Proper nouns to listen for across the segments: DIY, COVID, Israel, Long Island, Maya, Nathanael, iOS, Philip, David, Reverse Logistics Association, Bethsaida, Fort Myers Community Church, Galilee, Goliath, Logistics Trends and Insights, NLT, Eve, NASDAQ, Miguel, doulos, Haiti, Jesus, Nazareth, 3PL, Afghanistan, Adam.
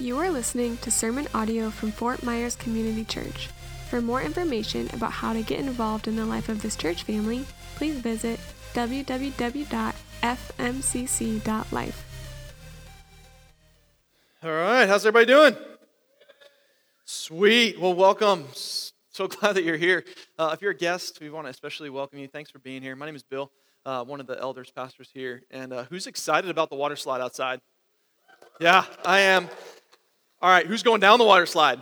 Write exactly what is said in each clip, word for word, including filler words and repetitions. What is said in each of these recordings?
You are listening to sermon audio from Fort Myers Community Church. For more information about how to get involved in the life of this church family, please visit w w w dot f m c c dot life. All right, how's everybody doing? Sweet. Well, welcome. So glad that you're here. Uh, if you're a guest, we want to especially welcome you. Thanks for being here. My name is Bill, uh, one of the elders, pastors here. And uh, who's excited about the water slide outside? Yeah, I am. All right, who's going down the water slide?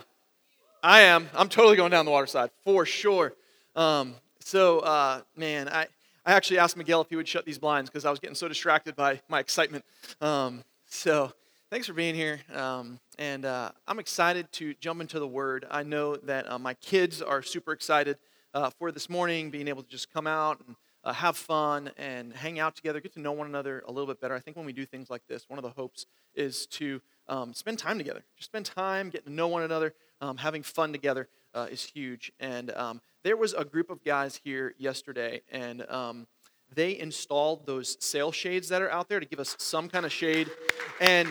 I am. I'm totally going down the water slide, for sure. Um, so, uh, man, I, I actually asked Miguel if he would shut these blinds because I was getting so distracted by my excitement. Um, so, thanks for being here. Um, and uh, I'm excited to jump into the Word. I know that uh, my kids are super excited uh, for this morning, being able to just come out and Uh, have fun and hang out together, get to know one another a little bit better. I think when we do things like this, one of the hopes is to um, spend time together. Just spend time, getting to know one another, um, having fun together uh, is huge. And um, there was a group of guys here yesterday, and um, they installed those sail shades that are out there to give us some kind of shade. And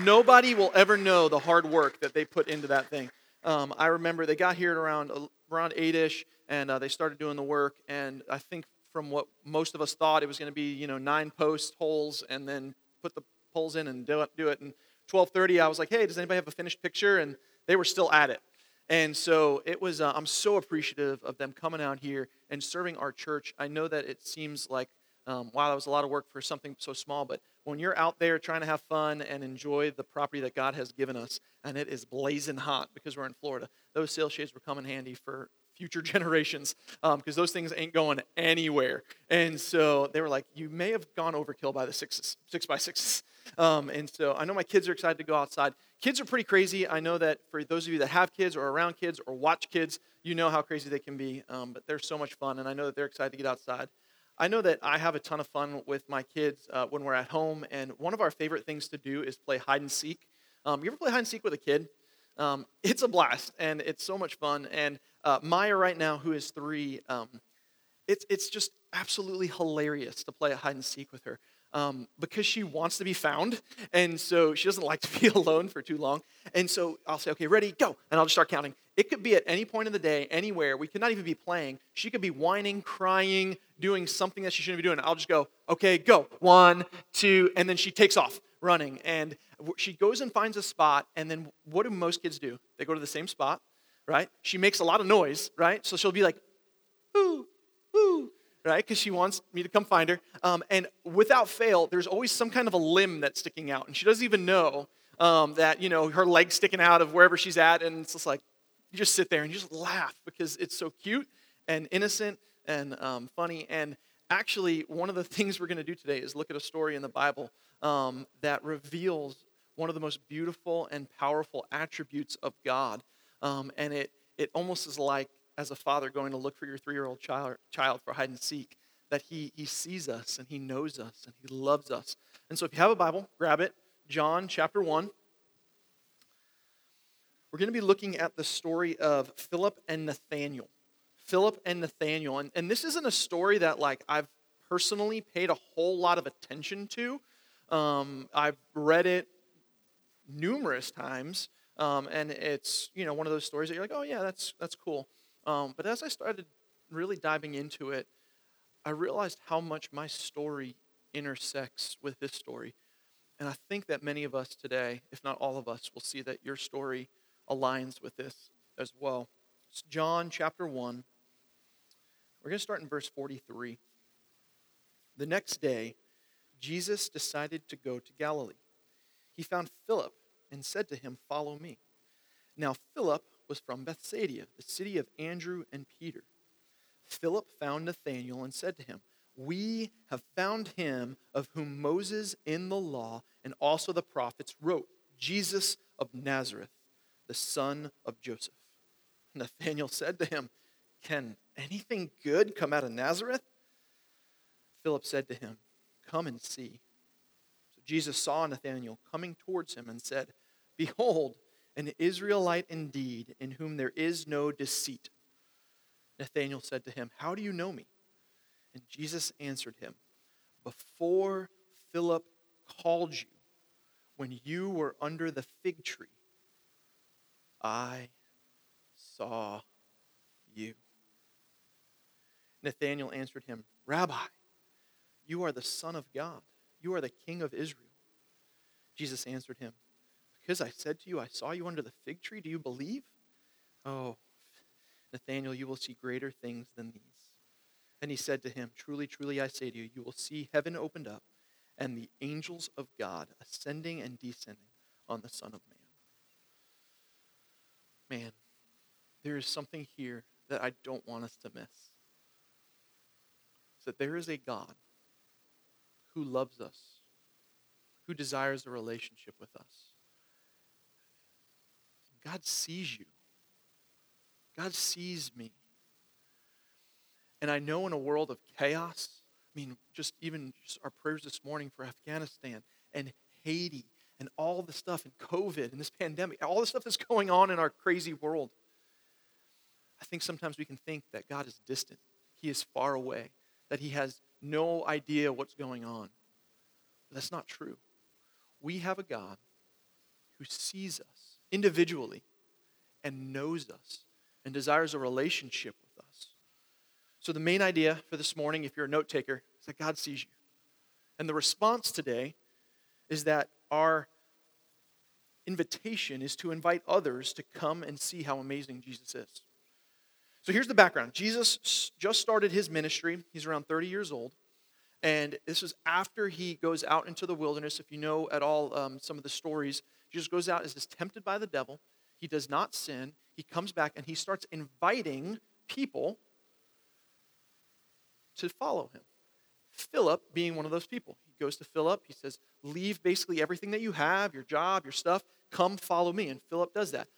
nobody will ever know the hard work that they put into that thing. Um, I remember they got here at around around eight-ish, and uh, they started doing the work, and I think from what most of us thought, it was going to be, you know, nine post holes, and then put the poles in and do it, do it. And twelve thirty, I was like, hey, does anybody have a finished picture? And they were still at it. And so it was, uh, I'm so appreciative of them coming out here and serving our church. I know that it seems like, um, wow, that was a lot of work for something so small, but when you're out there trying to have fun and enjoy the property that God has given us, and it is blazing hot because we're in Florida, those sail shades will come in handy for future generations because um, those things ain't going anywhere. And so they were like, you may have gone overkill by the sixes, six by sixes. Um, and so I know my kids are excited to go outside. Kids are pretty crazy. I know that for those of you that have kids or around kids or watch kids, you know how crazy they can be, um, but they're so much fun, and I know that they're excited to get outside. I know that I have a ton of fun with my kids uh, when we're at home, and one of our favorite things to do is play hide and seek. Um, you ever play hide and seek with a kid? Um, it's a blast, and it's so much fun. And uh, Maya right now, who is three, um, it's it's just absolutely hilarious to play hide and seek with her um, because she wants to be found, and so she doesn't like to be alone for too long. And so I'll say, okay, ready, go, and I'll just start counting. It could be at any point of the day, anywhere. We could not even be playing. She could be whining, crying, doing something that she shouldn't be doing. I'll just go, okay, go. One, two, and then she takes off running. And she goes and finds a spot, and then what do most kids do? They go to the same spot, right? She makes a lot of noise, right? So she'll be like, ooh, ooh, right? Because she wants me to come find her. Um, and without fail, there's always some kind of a limb that's sticking out, and she doesn't even know um, that, you know, her leg's sticking out of wherever she's at, and it's just like, you just sit there and you just laugh because it's so cute and innocent and um, funny. And actually, one of the things we're going to do today is look at a story in the Bible um, that reveals one of the most beautiful and powerful attributes of God. Um, and it it almost is like, as a father going to look for your three-year-old child, child for hide and seek, that he, he sees us and he knows us and he loves us. And so if you have a Bible, grab it. John chapter one. We're going to be looking at the story of Philip and Nathanael. Philip and Nathanael. And, and this isn't a story that, like, I've personally paid a whole lot of attention to. Um, I've read it numerous times, um, and it's, you know, one of those stories that you're like, oh, yeah, that's that's cool. Um, but as I started really diving into it, I realized how much my story intersects with this story. And I think that many of us today, if not all of us, will see that your story aligns with this as well. It's John chapter one. We're going to start in verse forty-three. The next day, Jesus decided to go to Galilee. He found Philip and said to him, "Follow me." Now Philip was from Bethsaida, the city of Andrew and Peter. Philip found Nathanael and said to him, "We have found him of whom Moses in the law and also the prophets wrote, Jesus of Nazareth, the son of Joseph." Nathanael said to him, "Can anything good come out of Nazareth?" Philip said to him, "Come and see." So Jesus saw Nathanael coming towards him and said, "Behold, an Israelite indeed, in whom there is no deceit." Nathanael said to him, "How do you know me?" And Jesus answered him, "Before Philip called you, when you were under the fig tree, I saw you. Nathanael answered him, Rabbi, you are the Son of God. You are the King of Israel. Jesus answered him, because I said to you, I saw you under the fig tree, do you believe? Oh, Nathanael, you will see greater things than these. And he said to him, truly, truly, I say to you, you will see heaven opened up and the angels of God ascending and descending on the Son of Man. Man, there is something here that I don't want us to miss. It's that there is a God who loves us, who desires a relationship with us. God sees you. God sees me. And I know in a world of chaos, I mean, just even just our prayers this morning for Afghanistan and Haiti and all the stuff and COVID and this pandemic, all the stuff that's going on in our crazy world. I think sometimes we can think that God is distant. He is far away, that he has no idea what's going on. But that's not true. We have a God who sees us individually and knows us and desires a relationship with us. So the main idea for this morning, if you're a note taker, is that God sees you. And the response today is that our invitation is to invite others to come and see how amazing Jesus is. So here's the background. Jesus just started his ministry. He's around thirty years old. And this is after he goes out into the wilderness. If you know at all um, some of the stories, Jesus goes out and is tempted by the devil. He does not sin. He comes back and he starts inviting people to follow him. Philip being one of those people. He goes to Philip. He says, leave basically everything that you have, your job, your stuff. Come follow me. And Philip does that.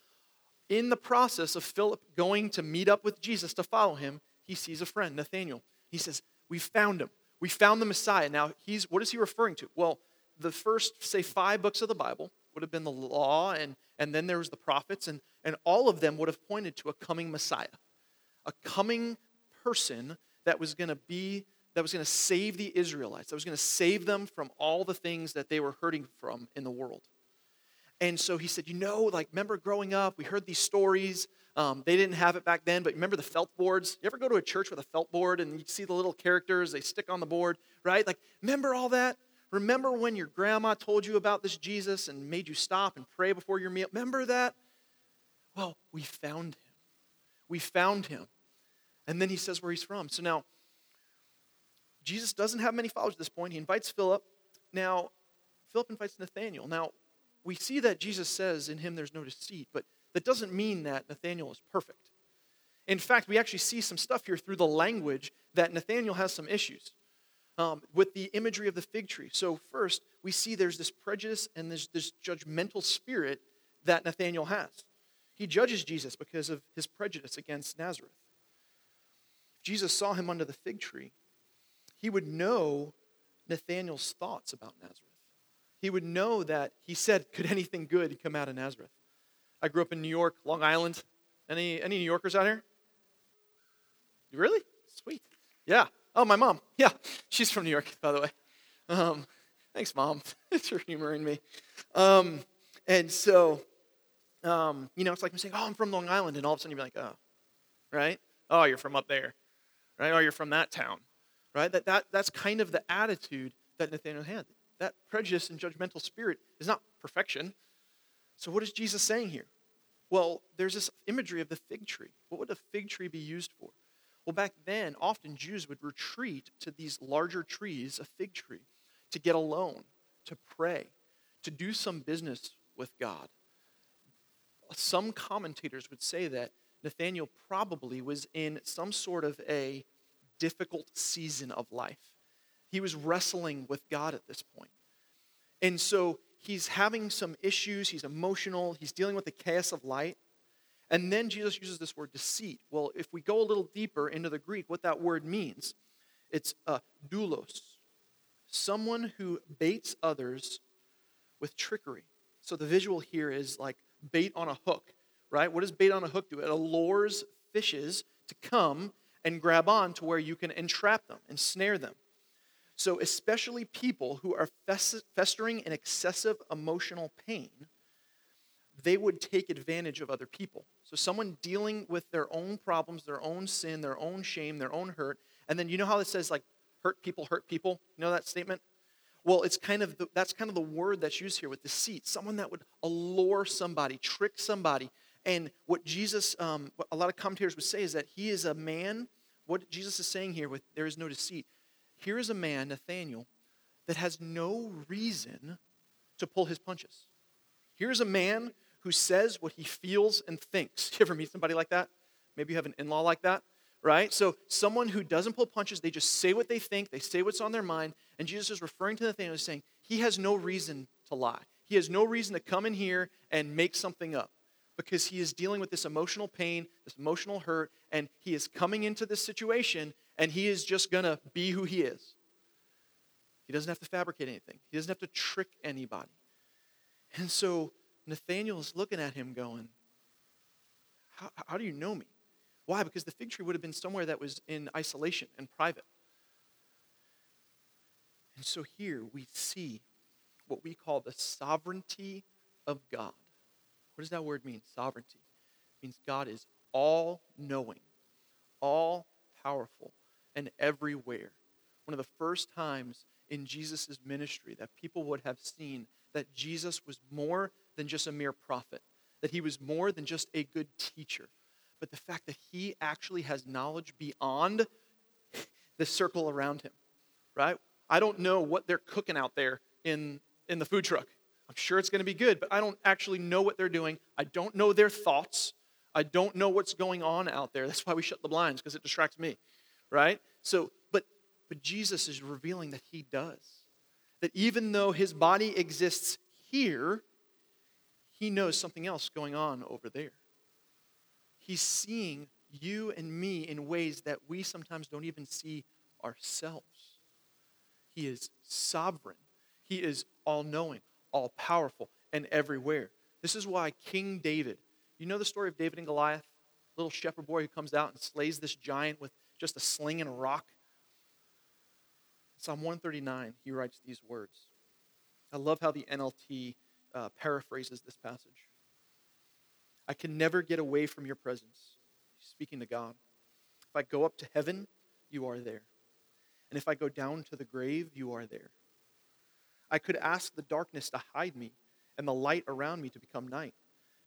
In the process of Philip going to meet up with Jesus to follow him, he sees a friend, Nathanael. He says, we found him. We found the Messiah. Now, he's what is he referring to? Well, the first, say, five books of the Bible would have been the law, and, and then there was the prophets, and, and all of them would have pointed to a coming Messiah, a coming person that was going to be, that was going to save the Israelites, that was going to save them from all the things that they were hurting from in the world. And so he said, you know, like, remember growing up, we heard these stories. Um, they didn't have it back then, but remember the felt boards? You ever go to a church with a felt board and you see the little characters, they stick on the board, right? Like, remember all that? Remember when your grandma told you about this Jesus and made you stop and pray before your meal? Remember that? Well, we found him. We found him. And then he says where he's from. So now, Jesus doesn't have many followers at this point. He invites Philip. Now, Philip invites Nathanael. Now, we see that Jesus says in him there's no deceit, but that doesn't mean that Nathanael is perfect. In fact, we actually see some stuff here through the language that Nathanael has some issues um, with the imagery of the fig tree. So first, we see there's this prejudice and there's this judgmental spirit that Nathanael has. He judges Jesus because of his prejudice against Nazareth. If Jesus saw him under the fig tree, he would know Nathanael's thoughts about Nazareth. He would know that he said, could anything good come out of Nazareth? I grew up in New York, Long Island. Any any New Yorkers out here? Really? Sweet. Yeah. Oh, my mom. Yeah. She's from New York, by the way. Um, thanks, Mom. It's your humor in me. Um, and so, um, you know, it's like I'm saying, oh, I'm from Long Island. And all of a sudden you'd be like, oh, right? Oh, you're from up there, right? Oh, you're from that town, right? That that That's kind of the attitude that Nathanael had. That prejudice and judgmental spirit is not perfection. So what is Jesus saying here? Well, there's this imagery of the fig tree. What would a fig tree be used for? Well, back then, often Jews would retreat to these larger trees, a fig tree, to get alone, to pray, to do some business with God. Some commentators would say that Nathanael probably was in some sort of a difficult season of life. He was wrestling with God at this point. And so he's having some issues. He's emotional. He's dealing with the chaos of life. And then Jesus uses this word deceit. Well, if we go a little deeper into the Greek, what that word means, it's uh, doulos, someone who baits others with trickery. So the visual here is like bait on a hook, right? What does bait on a hook do? It allures fishes to come and grab on to where you can entrap them, ensnare them. So especially people who are festering in excessive emotional pain, they would take advantage of other people. So someone dealing with their own problems, their own sin, their own shame, their own hurt. And then you know how it says, like, hurt people, hurt people? You know that statement? Well, it's kind of the, that's kind of the word that's used here with deceit. Someone that would allure somebody, trick somebody. And what Jesus, um, what a lot of commentators would say is that he is a man. What Jesus is saying here with there is no deceit. Here is a man, Nathanael, that has no reason to pull his punches. Here's a man who says what he feels and thinks. You ever meet somebody like that? Maybe you have an in-law like that, right? So someone who doesn't pull punches, they just say what they think, they say what's on their mind, and Jesus is referring to Nathanael as saying, he has no reason to lie. He has no reason to come in here and make something up because he is dealing with this emotional pain, this emotional hurt, and he is coming into this situation and he is just going to be who he is. He doesn't have to fabricate anything. He doesn't have to trick anybody. And so Nathanael's looking at him going, how, how do you know me? Why? Because the fig tree would have been somewhere that was in isolation and private. And so here we see what we call the sovereignty of God. What does that word mean, sovereignty? It means God is all-knowing, all-powerful, and everywhere. One of the first times in Jesus' ministry that people would have seen that Jesus was more than just a mere prophet, that he was more than just a good teacher, but the fact that he actually has knowledge beyond the circle around him, right? I don't know what they're cooking out there in, in the food truck. I'm sure it's going to be good, but I don't actually know what they're doing. I don't know their thoughts. I don't know what's going on out there. That's why we shut the blinds, because it distracts me, right? So, but but Jesus is revealing that he does. That even though his body exists here, he knows something else going on over there. He's seeing you and me in ways that we sometimes don't even see ourselves. He is sovereign. He is all-knowing, all-powerful, and everywhere. This is why King David, you know the story of David and Goliath? Little shepherd boy who comes out and slays this giant with just a sling and a rock. Psalm one thirty-nine, he writes these words. I love how the N L T uh, paraphrases this passage. I can never get away from your presence. He's speaking to God. If I go up to heaven, you are there. And if I go down to the grave, you are there. I could ask the darkness to hide me and the light around me to become night.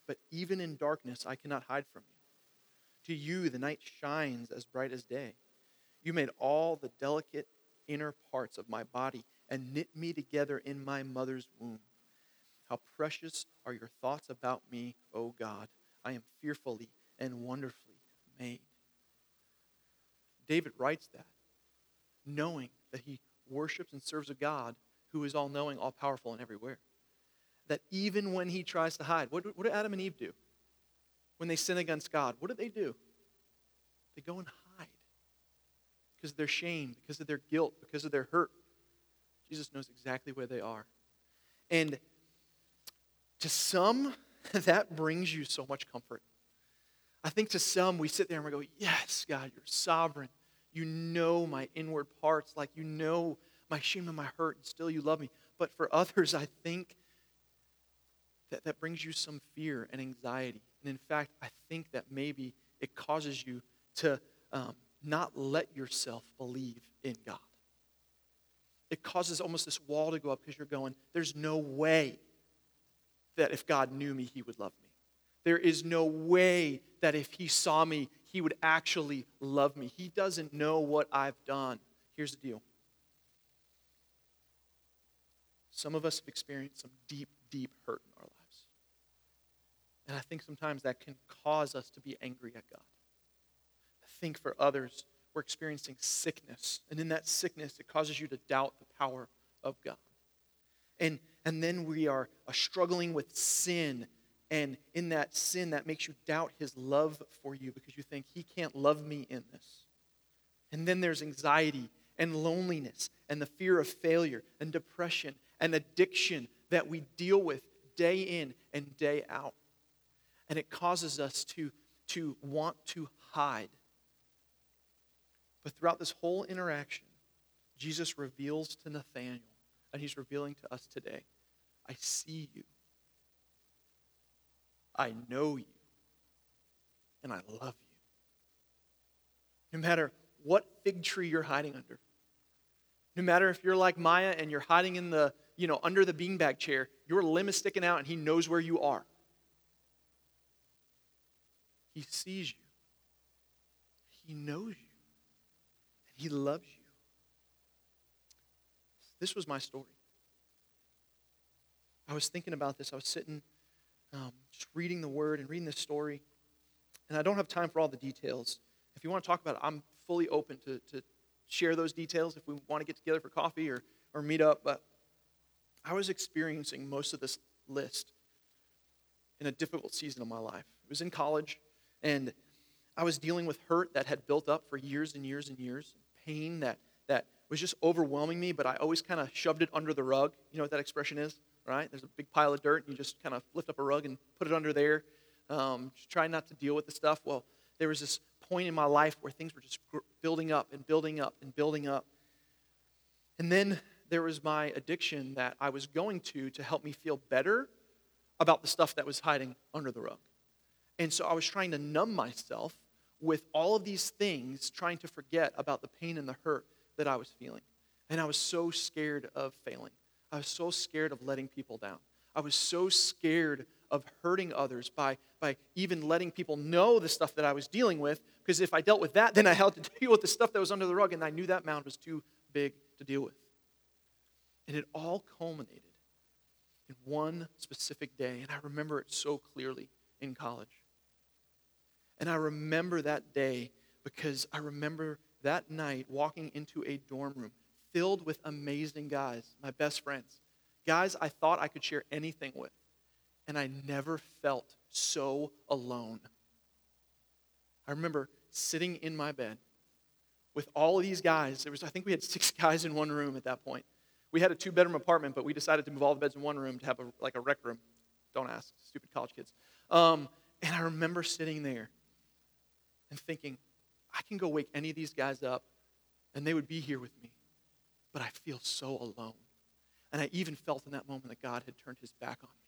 But even in darkness, I cannot hide from you. To you, the night shines as bright as day. You made all the delicate inner parts of my body and knit me together in my mother's womb. How precious are your thoughts about me, O God. I am fearfully and wonderfully made. David writes that, knowing that he worships and serves a God who is all-knowing, all-powerful, and everywhere. That even when he tries to hide, what, what do Adam and Eve do? When they sin against God, what do they do? They go and hide. Because of their shame, because of their guilt, because of their hurt. Jesus knows exactly where they are. And to some, that brings you so much comfort. I think to some, we sit there and we go, yes, God, you're sovereign. You know my inward parts, like you know my shame and my hurt, and still you love me. But for others, I think that that brings you some fear and anxiety. And in fact, I think that maybe it causes you to um, not let yourself believe in God. It causes almost this wall to go up because you're going, there's no way that if God knew me, he would love me. There is no way that if he saw me, he would actually love me. He doesn't know what I've done. Here's the deal. Some of us have experienced some deep, deep hurt in our lives. And I think sometimes that can cause us to be angry at God. Think for others, we're experiencing sickness. And in that sickness, it causes you to doubt the power of God. And, and then we are struggling with sin. And in that sin, that makes you doubt his love for you because you think he can't love me in this. And then there's anxiety and loneliness and the fear of failure and depression and addiction that we deal with day in and day out. And it causes us to, to want to hide. But throughout this whole interaction, Jesus reveals to Nathanael, and he's revealing to us today, I see you, I know you, and I love you. No matter what fig tree you're hiding under, no matter if you're like Maya and you're hiding in the, you know, under the beanbag chair, your limb is sticking out and he knows where you are. He sees you. He knows you. And he loves you. This was my story. I was thinking about this. I was sitting, um, just reading the word and reading this story. And I don't have time for all the details. If you want to talk about it, I'm fully open to, to share those details if we want to get together for coffee or, or meet up. But I was experiencing most of this list in a difficult season of my life. It was in college, and I was dealing with hurt that had built up for years and years and years, pain that, that was just overwhelming me, but I always kind of shoved it under the rug. You know what that expression is, right? There's a big pile of dirt, and you just kind of lift up a rug and put it under there, um, just try not to deal with the stuff. Well, there was this point in my life where things were just building up and building up and building up. And then there was my addiction that I was going to to help me feel better about the stuff that was hiding under the rug. And so I was trying to numb myself with all of these things, trying to forget about the pain and the hurt that I was feeling. And I was so scared of failing. I was so scared of letting people down. I was so scared of hurting others by, by even letting people know the stuff that I was dealing with, because if I dealt with that, then I had to deal with the stuff that was under the rug, and I knew that mound was too big to deal with. And it all culminated in one specific day, and I remember it so clearly in college. And I remember that day because I remember that night walking into a dorm room filled with amazing guys, my best friends, guys I thought I could share anything with, and I never felt so alone. I remember sitting in my bed with all of these guys. There was, I think we had six guys in one room at that point. We had a two-bedroom apartment, but we decided to move all the beds in one room to have a, like a rec room. Don't ask, stupid college kids. Um, and I remember sitting there and thinking, I can go wake any of these guys up, and they would be here with me. But I feel so alone. And I even felt in that moment that God had turned his back on me.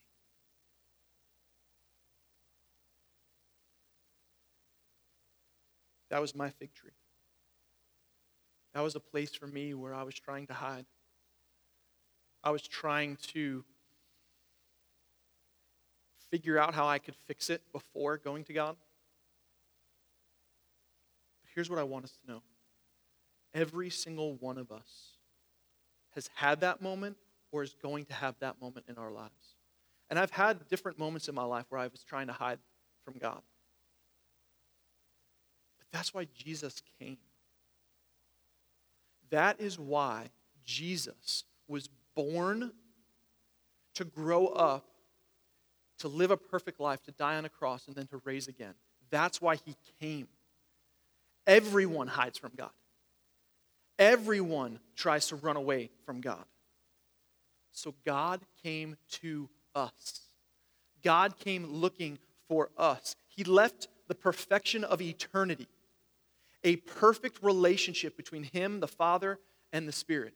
That was my fig tree. That was a place for me where I was trying to hide. I was trying to figure out how I could fix it before going to God. But here's what I want us to know. Every single one of us has had that moment or is going to have that moment in our lives. And I've had different moments in my life where I was trying to hide from God. But that's why Jesus came. That is why Jesus was born to grow up, to live a perfect life, to die on a cross, and then to rise again. That's why he came. Everyone hides from God. Everyone tries to run away from God. So God came to us. God came looking for us. He left the perfection of eternity, a perfect relationship between him, the Father, and the Spirit.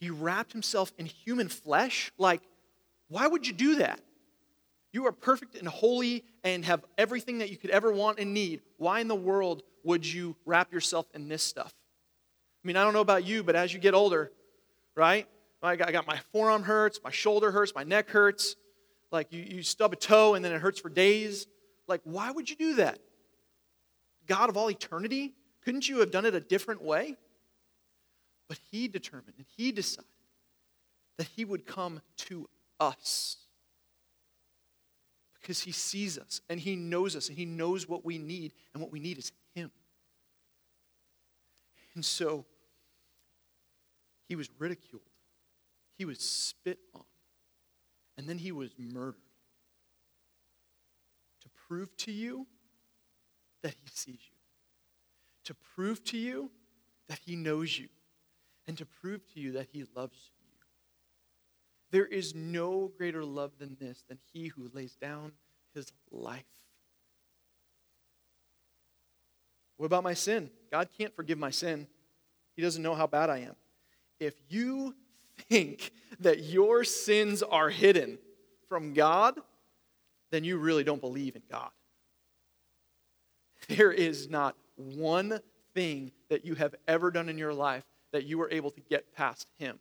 He wrapped himself in human flesh. Like, why would you do that? You are perfect and holy and have everything that you could ever want and need. Why in the world would you wrap yourself in this stuff? I mean, I don't know about you, but as you get older, right? I got, I got my forearm hurts, my shoulder hurts, my neck hurts. Like, you, you stub a toe and then it hurts for days. Like, why would you do that? God of all eternity, couldn't you have done it a different way? But he determined and he decided that he would come to us because he sees us and he knows us and he knows what we need, and what we need is him. And so he was ridiculed. He was spit on. And then he was murdered to prove to you that he sees you, to prove to you that he knows you, and to prove to you that he loves you. There is no greater love than this, than he who lays down his life. What about my sin? God can't forgive my sin. He doesn't know how bad I am. If you think that your sins are hidden from God, then you really don't believe in God. There is not one thing that you have ever done in your life that you were able to get past him.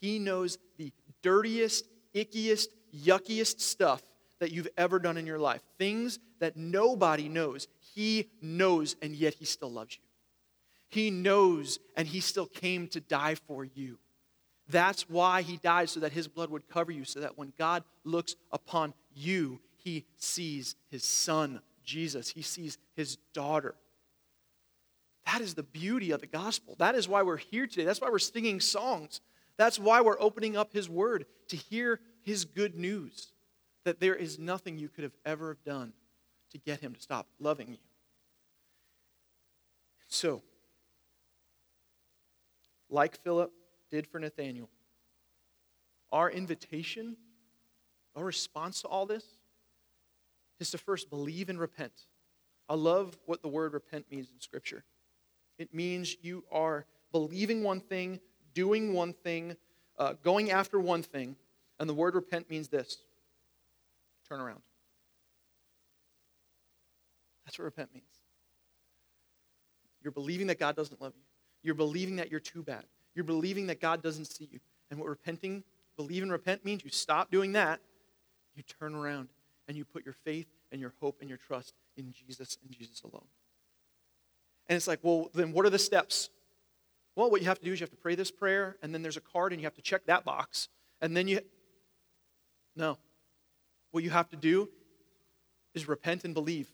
He knows the dirtiest, ickiest, yuckiest stuff that you've ever done in your life. Things that nobody knows. He knows, and yet he still loves you. He knows, and he still came to die for you. That's why he died, so that his blood would cover you, so that when God looks upon you, he sees his son, Jesus. He sees his daughter. That is the beauty of the gospel. That is why we're here today. That's why we're singing songs. That's why we're opening up his word, to hear his good news, that there is nothing you could have ever have done to get him to stop loving you. So, like Philip did for Nathanael, our invitation, our response to all this, is to first believe and repent. I love what the word repent means in Scripture. It means you are believing one thing, doing one thing, uh, going after one thing. And the word repent means this: turn around. That's what repent means. You're believing that God doesn't love you. You're believing that you're too bad. You're believing that God doesn't see you. And what repenting, believe and repent means, you stop doing that, you turn around, and you put your faith and your hope and your trust in Jesus and Jesus alone. And it's like, well, then what are the steps? Well, what you have to do is you have to pray this prayer, and then there's a card, and you have to check that box. And then you... No. What you have to do is repent and believe.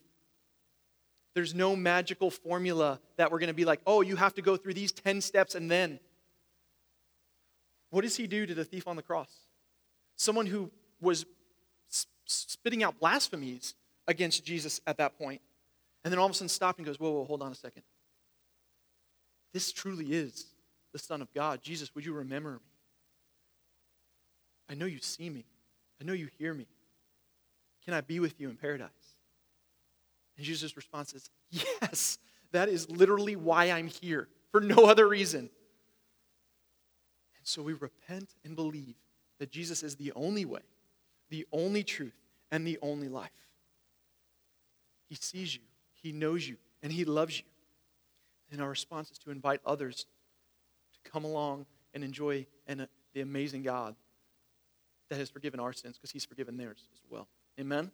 There's no magical formula that we're going to be like, oh, you have to go through these ten steps, and then... What does he do to the thief on the cross? Someone who was spitting out blasphemies against Jesus at that point, and then all of a sudden stopped and goes, whoa, whoa, hold on a second. This truly is the Son of God. Jesus, would you remember me? I know you see me. I know you hear me. Can I be with you in paradise? And Jesus' response is, yes, that is literally why I'm here, for no other reason. And so we repent and believe that Jesus is the only way, the only truth, and the only life. He sees you, he knows you, and he loves you. And our response is to invite others to come along and enjoy an, uh, the amazing God that has forgiven our sins, because he's forgiven theirs as well. Amen?